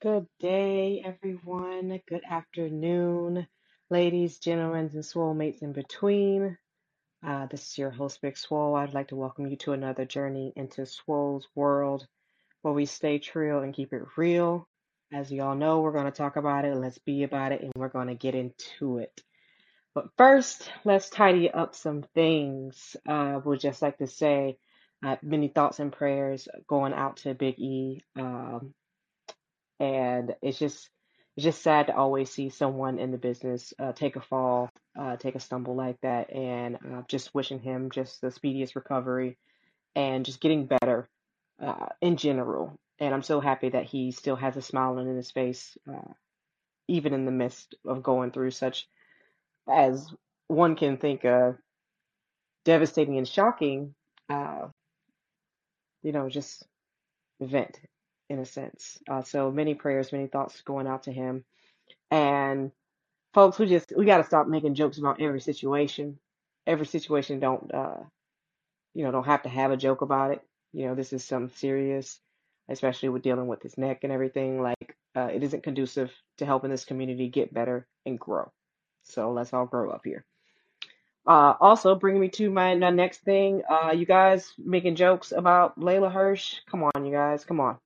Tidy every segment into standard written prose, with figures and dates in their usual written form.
Good day, everyone. Good afternoon, ladies, gentlemen, and swole mates in between. This is your host, Big Swole. I'd like to welcome you to another journey into Swole's world, where we stay true and keep it real. As you all know, we're going to talk about it, let's be about it, and we're going to get into it. But first, let's tidy up some things. We'd just like to say many thoughts and prayers going out to Big E. And it's just sad to always see someone in the business take a fall, take a stumble like that, and just wishing him just the speediest recovery and just getting better in general. And I'm so happy that he still has a smile on his face, even in the midst of going through such, as one can think of, devastating and shocking, just event. In a sense. So many prayers, many thoughts going out to him. And folks, we got to stop making jokes about every situation. Every situation don't have to have a joke about it. This is something serious, especially with dealing with his neck and everything. It isn't conducive to helping this community get better and grow. So let's all grow up here. Also, bringing me to my next thing. You guys making jokes about Layla Hirsch. Come on, you guys. Come on.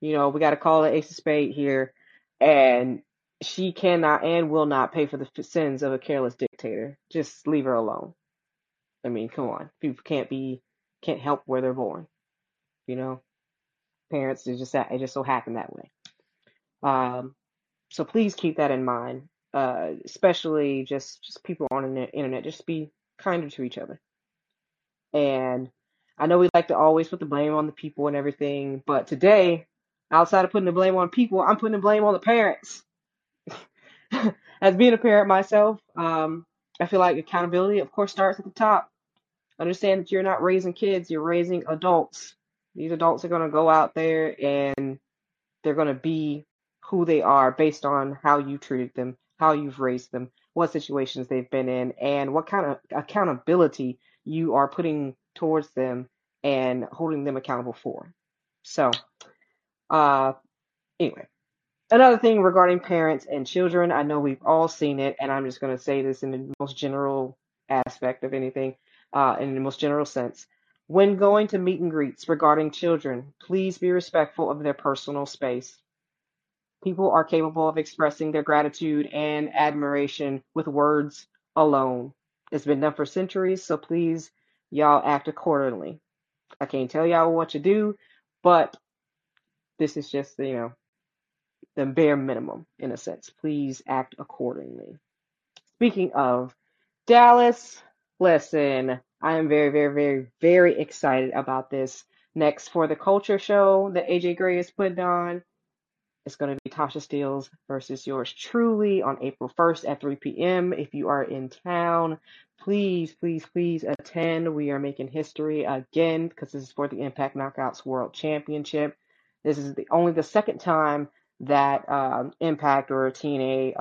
We got to call it Ace of Spade here, and she cannot and will not pay for the sins of a careless dictator. Just leave her alone. I mean, come on. People can't help where they're born. Parents, it just so happened that way. So please keep that in mind, especially just people on the internet. Just be kinder to each other. And I know we like to always put the blame on the people and everything, but today, outside of putting the blame on people, I'm putting the blame on the parents. As being a parent myself, I feel like accountability, of course, starts at the top. Understand that you're not raising kids, you're raising adults. These adults are going to go out there and they're going to be who they are based on how you treated them, how you've raised them, what situations they've been in, and what kind of accountability you are putting towards them and holding them accountable for. So, anyway, another thing regarding parents and children, I know we've all seen it, and I'm just going to say this in the most general aspect of anything, in the most general sense. When going to meet and greets regarding children, please be respectful of their personal space. People are capable of expressing their gratitude and admiration with words alone. It's been done for centuries, so please, y'all, act accordingly. I can't tell y'all what to do, but this is just, the bare minimum, in a sense. Please act accordingly. Speaking of Dallas, listen, I am very, very, very, very excited about this next For the Culture show that AJ Gray is putting on. It's going to be Tasha Steelz versus yours truly on April 1st at 3 p.m. If you are in town, please, please, please attend. We are making history again because this is for the Impact Knockouts World Championship. This is only the second time that Impact or TNA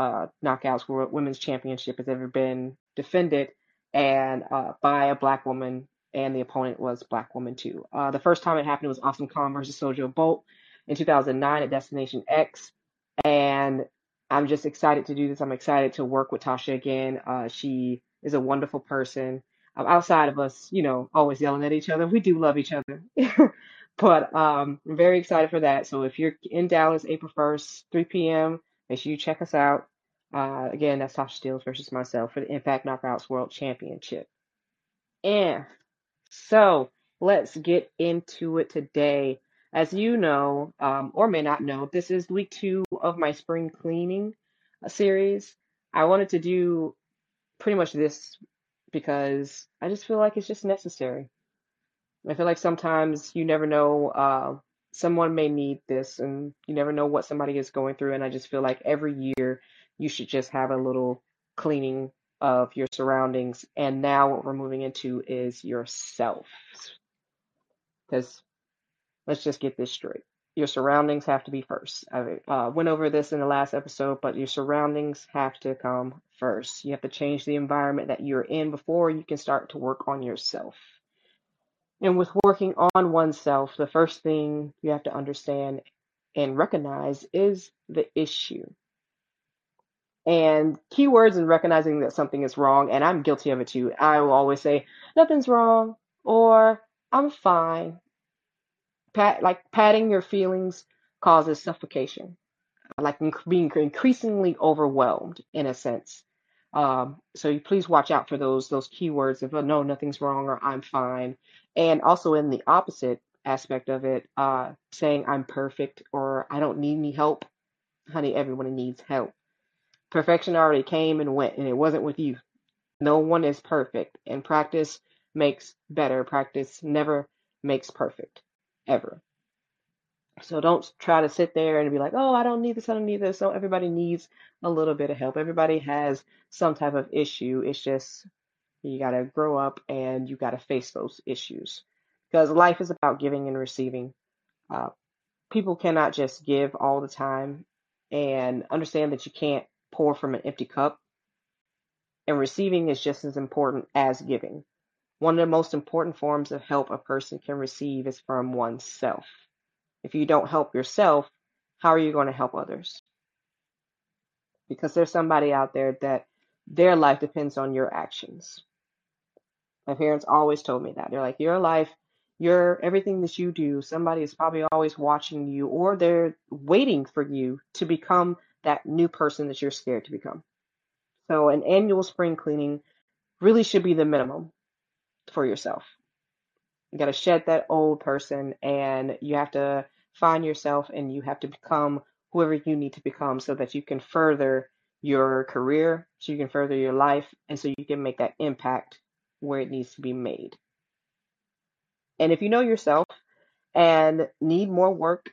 Knockouts World Women's Championship has ever been defended and by a black woman, and the opponent was black woman too. The first time it happened was Awesome Kong versus Sojo Bolt in 2009 at Destination X, and I'm just excited to do this. I'm excited to work with Tasha again. She is a wonderful person. Outside of us, always yelling at each other, we do love each other. But I'm very excited for that. So if you're in Dallas, April 1st, 3 p.m., make sure you check us out. Again, that's Tasha Steelz versus myself for the Impact Knockouts World Championship. And so let's get into it today. As you know, or may not know, this is week 2 of my spring cleaning series. I wanted to do pretty much this because I just feel like it's just necessary. I feel like sometimes you never know, someone may need this, and you never know what somebody is going through. And I just feel like every year you should just have a little cleaning of your surroundings. And now what we're moving into is yourself. Because let's just get this straight. Your surroundings have to be first. I went over this in the last episode, but your surroundings have to come first. You have to change the environment that you're in before you can start to work on yourself. And with working on oneself, the first thing you have to understand and recognize is the issue. And keywords in recognizing that something is wrong, and I'm guilty of it too. I will always say, nothing's wrong, or I'm fine. Patting your feelings causes suffocation. Like being increasingly overwhelmed in a sense. So you please watch out for those keywords of, no, nothing's wrong, or I'm fine. And also in the opposite aspect of it, saying I'm perfect, or I don't need any help. Honey, everyone needs help. Perfection already came and went, and it wasn't with you. No one is perfect, and practice makes better. Practice never makes perfect, ever. So don't try to sit there and be like, oh, I don't need this, I don't need this. So everybody needs a little bit of help. Everybody has some type of issue. It's just you got to grow up and you got to face those issues, because life is about giving and receiving. People cannot just give all the time, and understand that you can't pour from an empty cup, and receiving is just as important as giving. One of the most important forms of help a person can receive is from oneself. If you don't help yourself, how are you going to help others? Because there's somebody out there that their life depends on your actions. My parents always told me that. They're like, your life, your everything that you do, somebody is probably always watching you, or they're waiting for you to become that new person that you're scared to become. So an annual spring cleaning really should be the minimum for yourself. You got to shed that old person, and you have to find yourself, and you have to become whoever you need to become so that you can further your career, so you can further your life, and so you can make that impact where it needs to be made. And if you know yourself and need more work,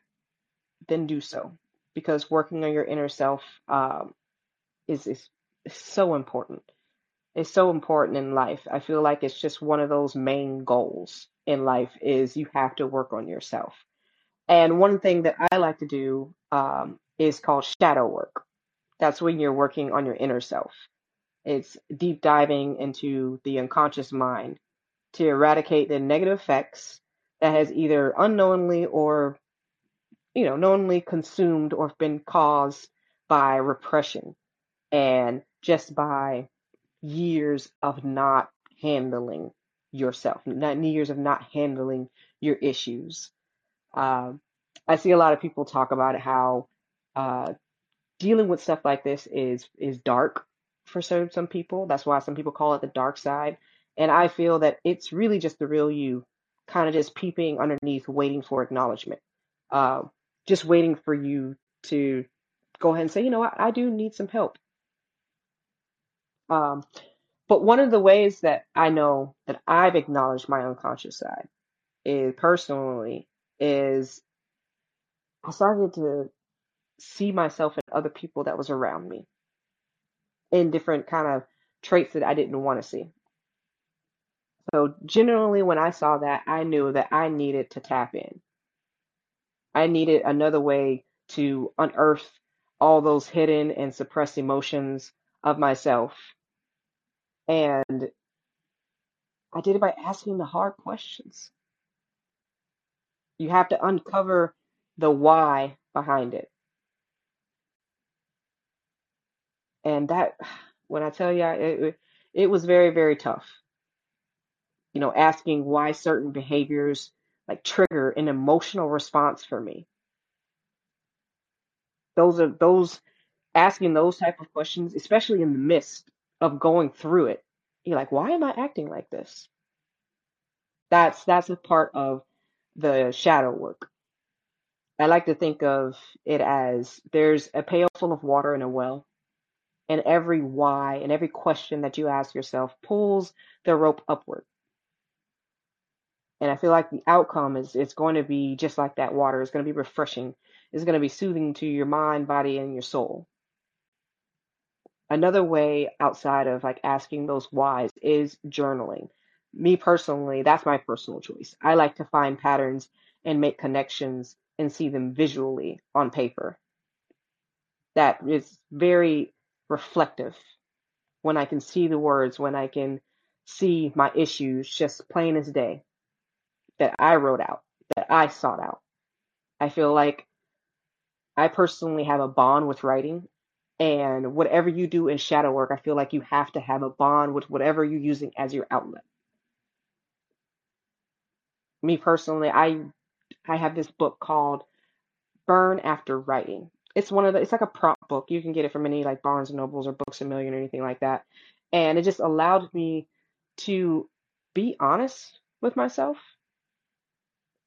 then do so. Because working on your inner self is so important. It's so important in life. I feel like it's just one of those main goals in life is you have to work on yourself. And one thing that I like to do is called shadow work. That's when you're working on your inner self. It's deep diving into the unconscious mind to eradicate the negative effects that has either unknowingly or knowingly consumed or been caused by repression and just by years of not handling yourself, years of not handling your issues. I see a lot of people talk about how dealing with stuff like this is dark for some people. That's why some people call it the dark side. And I feel that it's really just the real you, kind of just peeping underneath, waiting for acknowledgement. Just waiting for you to go ahead and say, you know what, I do need some help. But one of the ways that I know that I've acknowledged my unconscious side is I started to see myself in other people that was around me in different kind of traits that I didn't want to see. So generally when I saw that, I knew that I needed to tap in. I needed another way to unearth all those hidden and suppressed emotions of myself. And I did it by asking the hard questions. You have to uncover the why behind it. And that, when I tell you, it was very, very tough. Asking why certain behaviors trigger an emotional response for me. Asking those type of questions, especially in the midst of going through it, you're like, why am I acting like this? That's a part of the shadow work. I like to think of it as there's a pail full of water in a well, and every why and every question that you ask yourself pulls the rope upward. And I feel like the outcome is it's going to be just like that water. It's going to be refreshing. It's going to be soothing to your mind, body, and your soul. Another way outside of asking those whys is journaling. Me personally, that's my personal choice. I like to find patterns and make connections and see them visually on paper. That is very reflective when I can see the words, when I can see my issues just plain as day. That I wrote out, that I sought out. I feel like I personally have a bond with writing, and whatever you do in shadow work, I feel like you have to have a bond with whatever you're using as your outlet. Me personally, I have this book called Burn After Writing. It's one of the, it's like a prop book. You can get it from any like Barnes and Nobles or Books a Million or anything like that. And it just allowed me to be honest with myself,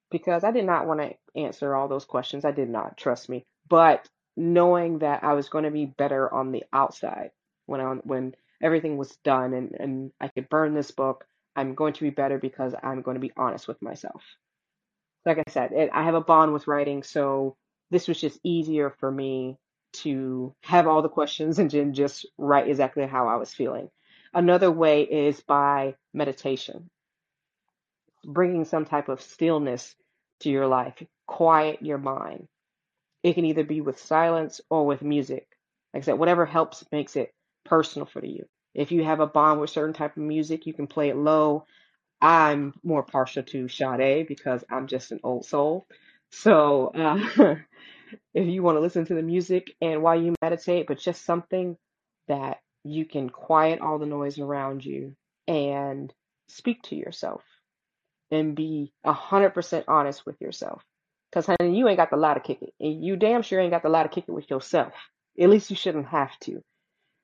because I did not want to answer all those questions. I did not, trust me. But knowing that I was going to be better on the outside when everything was done and I could burn this book, I'm going to be better because I'm going to be honest with myself. Like I said, I have a bond with writing, so this was just easier for me to have all the questions and then just write exactly how I was feeling. Another way is by meditation, bringing some type of stillness to your life, quiet your mind. It can either be with silence or with music. Like I said, whatever helps makes it personal for you. If you have a bond with certain type of music, you can play it low. I'm more partial to Sade because I'm just an old soul. So if you want to listen to the music and while you meditate, but just something that you can quiet all the noise around you and speak to yourself and be 100% honest with yourself. Because, honey, you ain't got the lie to kick it. And you damn sure ain't got the lie to kick it with yourself. At least you shouldn't have to.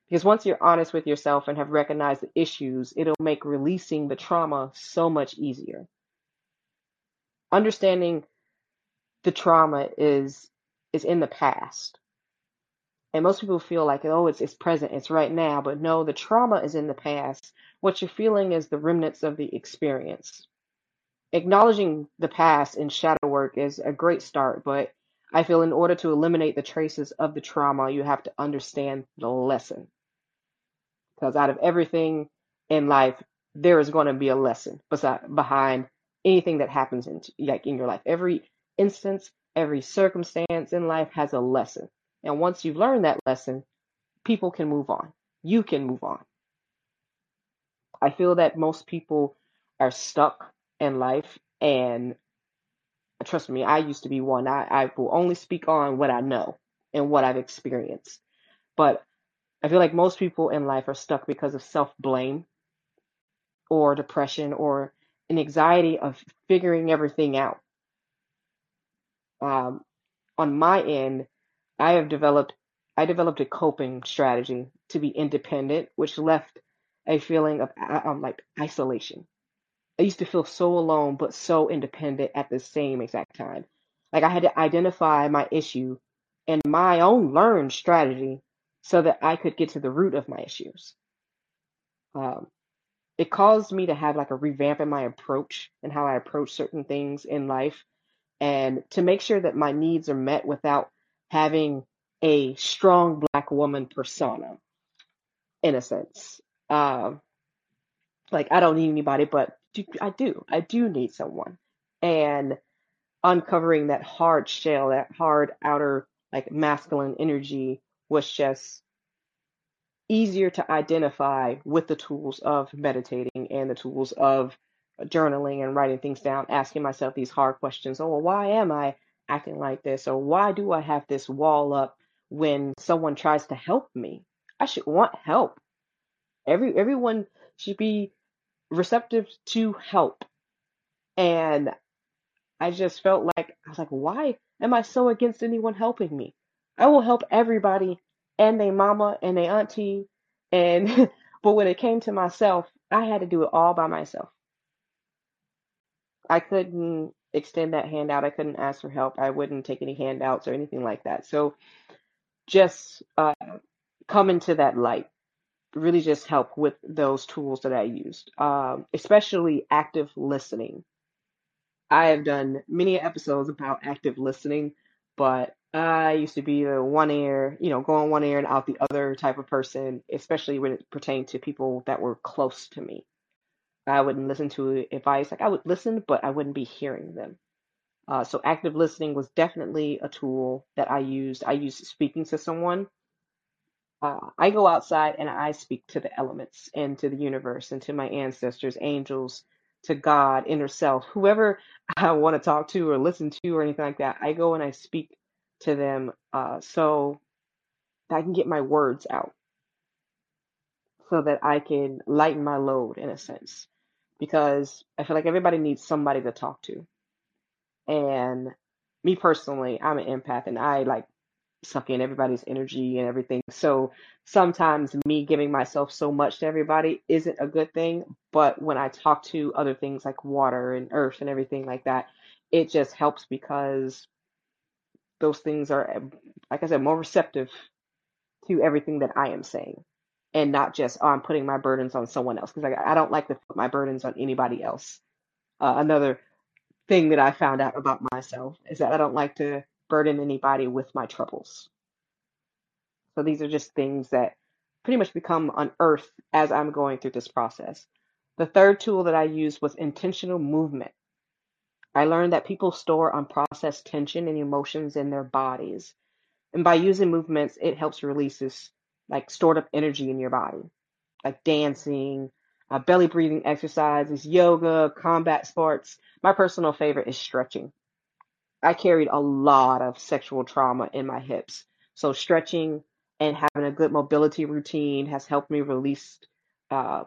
Because once you're honest with yourself and have recognized the issues, it'll make releasing the trauma so much easier. Understanding the trauma is in the past. And most people feel like, oh, it's present, it's right now. But no, the trauma is in the past. What you're feeling is the remnants of the experience. Acknowledging the past in shadow work is a great start, but I feel in order to eliminate the traces of the trauma, you have to understand the lesson. Because out of everything in life, there is going to be a lesson behind anything that happens in your life. Every instance, every circumstance in life has a lesson. And once you've learned that lesson, people can move on. You can move on. I feel that most people are stuck in life, and trust me, I used to be one. I will only speak on what I know and what I've experienced, but I feel like most people in life are stuck because of self-blame or depression or an anxiety of figuring everything out. On my end, I developed a coping strategy to be independent, which left a feeling of isolation. I used to feel so alone, but so independent at the same exact time. Like I had to identify my issue and my own learned strategy so that I could get to the root of my issues. It caused me to have like a revamp in my approach and how I approach certain things in life, and to make sure that my needs are met without having a strong Black woman persona, in a sense. I don't need anybody, but I do need someone. And uncovering that hard shell, that hard outer masculine energy was just easier to identify with the tools of meditating and the tools of journaling and writing things down, asking myself these hard questions. Oh, well, why am I acting like this? Or why do I have this wall up when someone tries to help me? I should want help. Everyone should be receptive to help. And I just felt like, I was like, why am I so against anyone helping me? I will help everybody and their mama and their auntie. And, but when it came to myself, I had to do it all by myself. I couldn't extend that hand out. I couldn't ask for help. I wouldn't take any handouts or anything like that. So just come into that light. Really just help with those tools that I used, especially active listening. I have done many episodes about active listening, but I used to be the one ear, going one ear and out the other type of person, especially when it pertained to people that were close to me. I wouldn't listen to advice. I would listen, but I wouldn't be hearing them. So active listening was definitely a tool that I used. I used speaking to someone. I go outside and I speak to the elements and to the universe and to my ancestors, angels, to God, inner self, whoever I want to talk to or listen to or anything like that. I go and I speak to them so that I can get my words out, so that I can lighten my load in a sense, because I feel like everybody needs somebody to talk to. And me personally, I'm an empath and I like suck in everybody's energy and everything. So sometimes me giving myself so much to everybody isn't a good thing. But when I talk to other things like water and earth and everything like that, it just helps, because those things are, like I said, more receptive to everything that I am saying, and not just, oh, I'm putting my burdens on someone else. Because I don't like to put my burdens on anybody else. Another thing that I found out about myself is that I don't like to burden anybody with my troubles. So these are just things that pretty much become unearthed as I'm going through this process. The third tool that I used was intentional movement. I learned that people store unprocessed tension and emotions in their bodies. And by using movements, it helps release this like stored up energy in your body, like dancing, belly breathing exercises, yoga, combat sports. My personal favorite is stretching. I carried a lot of sexual trauma in my hips. So stretching and having a good mobility routine has helped me release my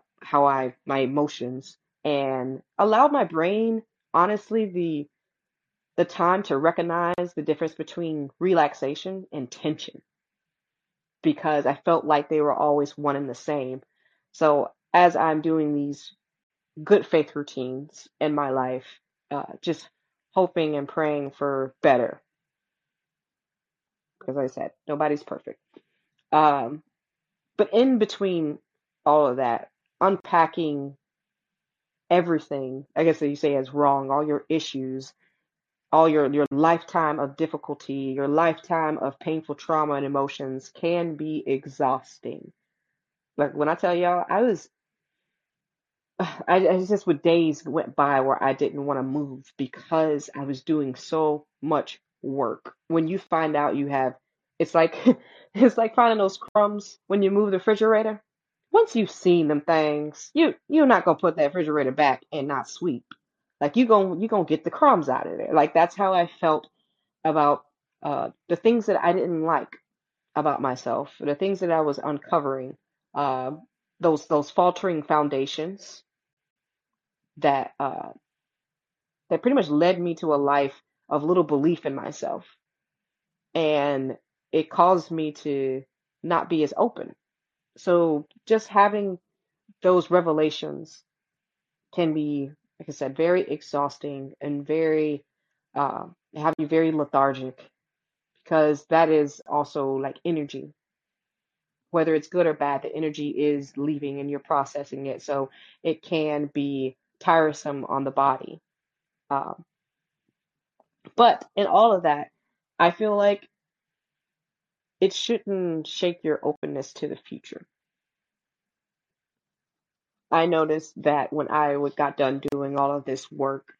emotions and allowed my brain, honestly, the time to recognize the difference between relaxation and tension, because I felt like they were always one and the same. So as I'm doing these good faith routines in my life, just hoping and praying for better, because like I said, nobody's perfect. But in between all of that, unpacking everything, I guess that you say is wrong, all your issues, all your lifetime of difficulty, your lifetime of painful trauma and emotions can be exhausting. Like when I tell y'all, I just, with days went by where I didn't want to move because I was doing so much work. When you find out you have, it's like finding those crumbs when you move the refrigerator. Once you've seen them things, you're not going to put that refrigerator back and not sweep. Like you're going to get the crumbs out of there. Like that's how I felt about the things that I didn't like about myself, the things that I was uncovering, those faltering foundations that pretty much led me to a life of little belief in myself. And it caused me to not be as open. So just having those revelations can be, like I said, very exhausting and very, have you very lethargic, because that is also like energy. Whether it's good or bad, the energy is leaving and you're processing it. So it can be tiresome on the body. But in all of that, I feel like it shouldn't shake your openness to the future. I noticed that when I got done doing all of this work,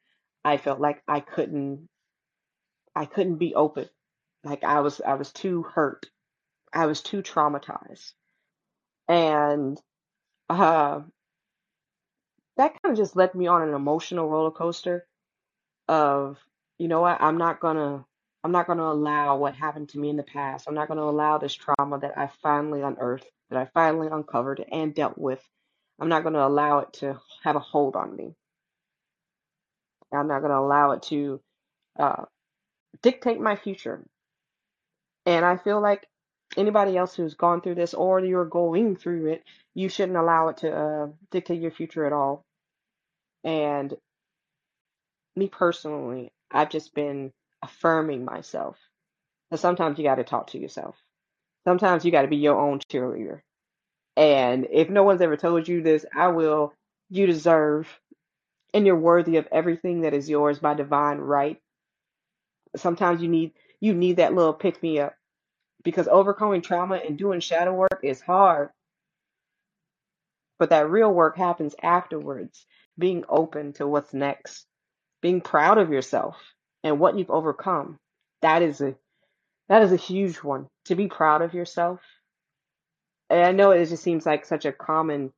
I felt like I couldn't be open. Like I was too hurt. I was too traumatized, and that kind of just led me on an emotional roller coaster of, you know what, I'm not gonna allow what happened to me in the past. I'm not gonna allow this trauma that I finally unearthed, that I finally uncovered and dealt with. I'm not gonna allow it to have a hold on me. I'm not gonna allow it to dictate my future. And I feel like anybody else who's gone through this, or you're going through it, you shouldn't allow it to dictate your future at all. And me personally, I've just been affirming myself. But sometimes you got to talk to yourself. Sometimes you got to be your own cheerleader. And if no one's ever told you this, you deserve, and you're worthy of everything that is yours by divine right. Sometimes you need that little pick me up. Because overcoming trauma and doing shadow work is hard. But that real work happens afterwards. Being open to what's next. Being proud of yourself and what you've overcome. That is a huge one. To be proud of yourself. And I know it just seems like such a common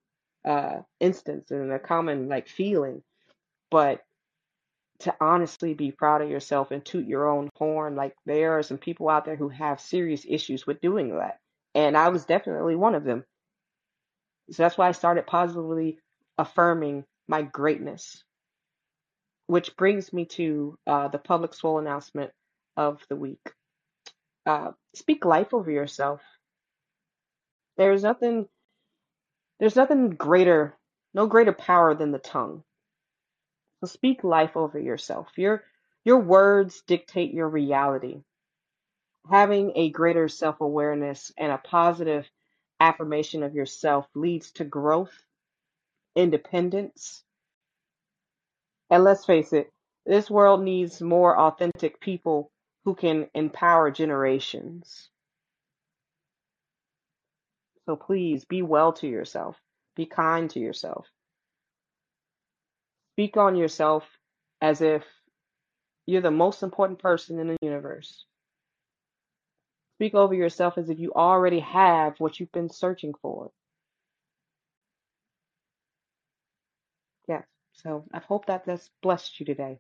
instance and a common like feeling. But to honestly be proud of yourself and toot your own horn. Like, there are some people out there who have serious issues with doing that. And I was definitely one of them. So that's why I started positively affirming my greatness. Which brings me to the Public Swole announcement of the week. Speak life over yourself. There's nothing greater, no greater power than the tongue. So speak life over yourself. Your words dictate your reality. Having a greater self-awareness and a positive affirmation of yourself leads to growth, independence. And let's face it, this world needs more authentic people who can empower generations. So please be well to yourself. Be kind to yourself. Speak on yourself as if you're the most important person in the universe. Speak over yourself as if you already have what you've been searching for. Yeah, so I hope that that's blessed you today.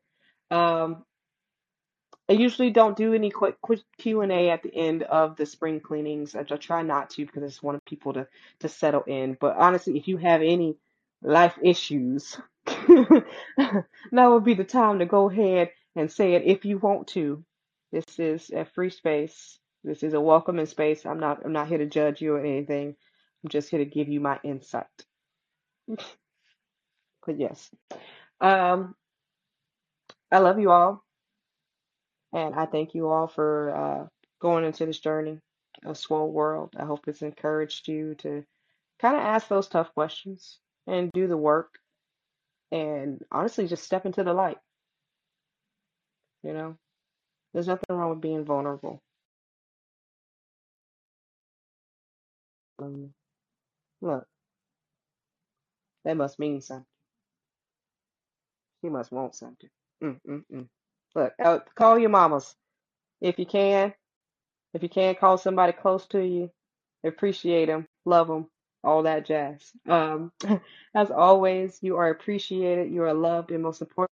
I usually don't do any quick Q&A at the end of the spring cleanings. I try not to because I just want people to settle in. But honestly, if you have any life issues, that would be the time to go ahead and say it if you want to. This is a free space. This is a welcoming space. I'm not here to judge you or anything. I'm just here to give you my insight. But yes, I love you all, and I thank you all for going into this journey of Swole World. I hope it's encouraged you to kind of ask those tough questions and do the work, and honestly, just step into the light. You know, there's nothing wrong with being vulnerable. Look, that must mean something. She must want something. Look, call your mamas if you can. If you can, call somebody close to you. Appreciate them, love them, all that jazz. As always, you are appreciated, you are loved, and most importantly,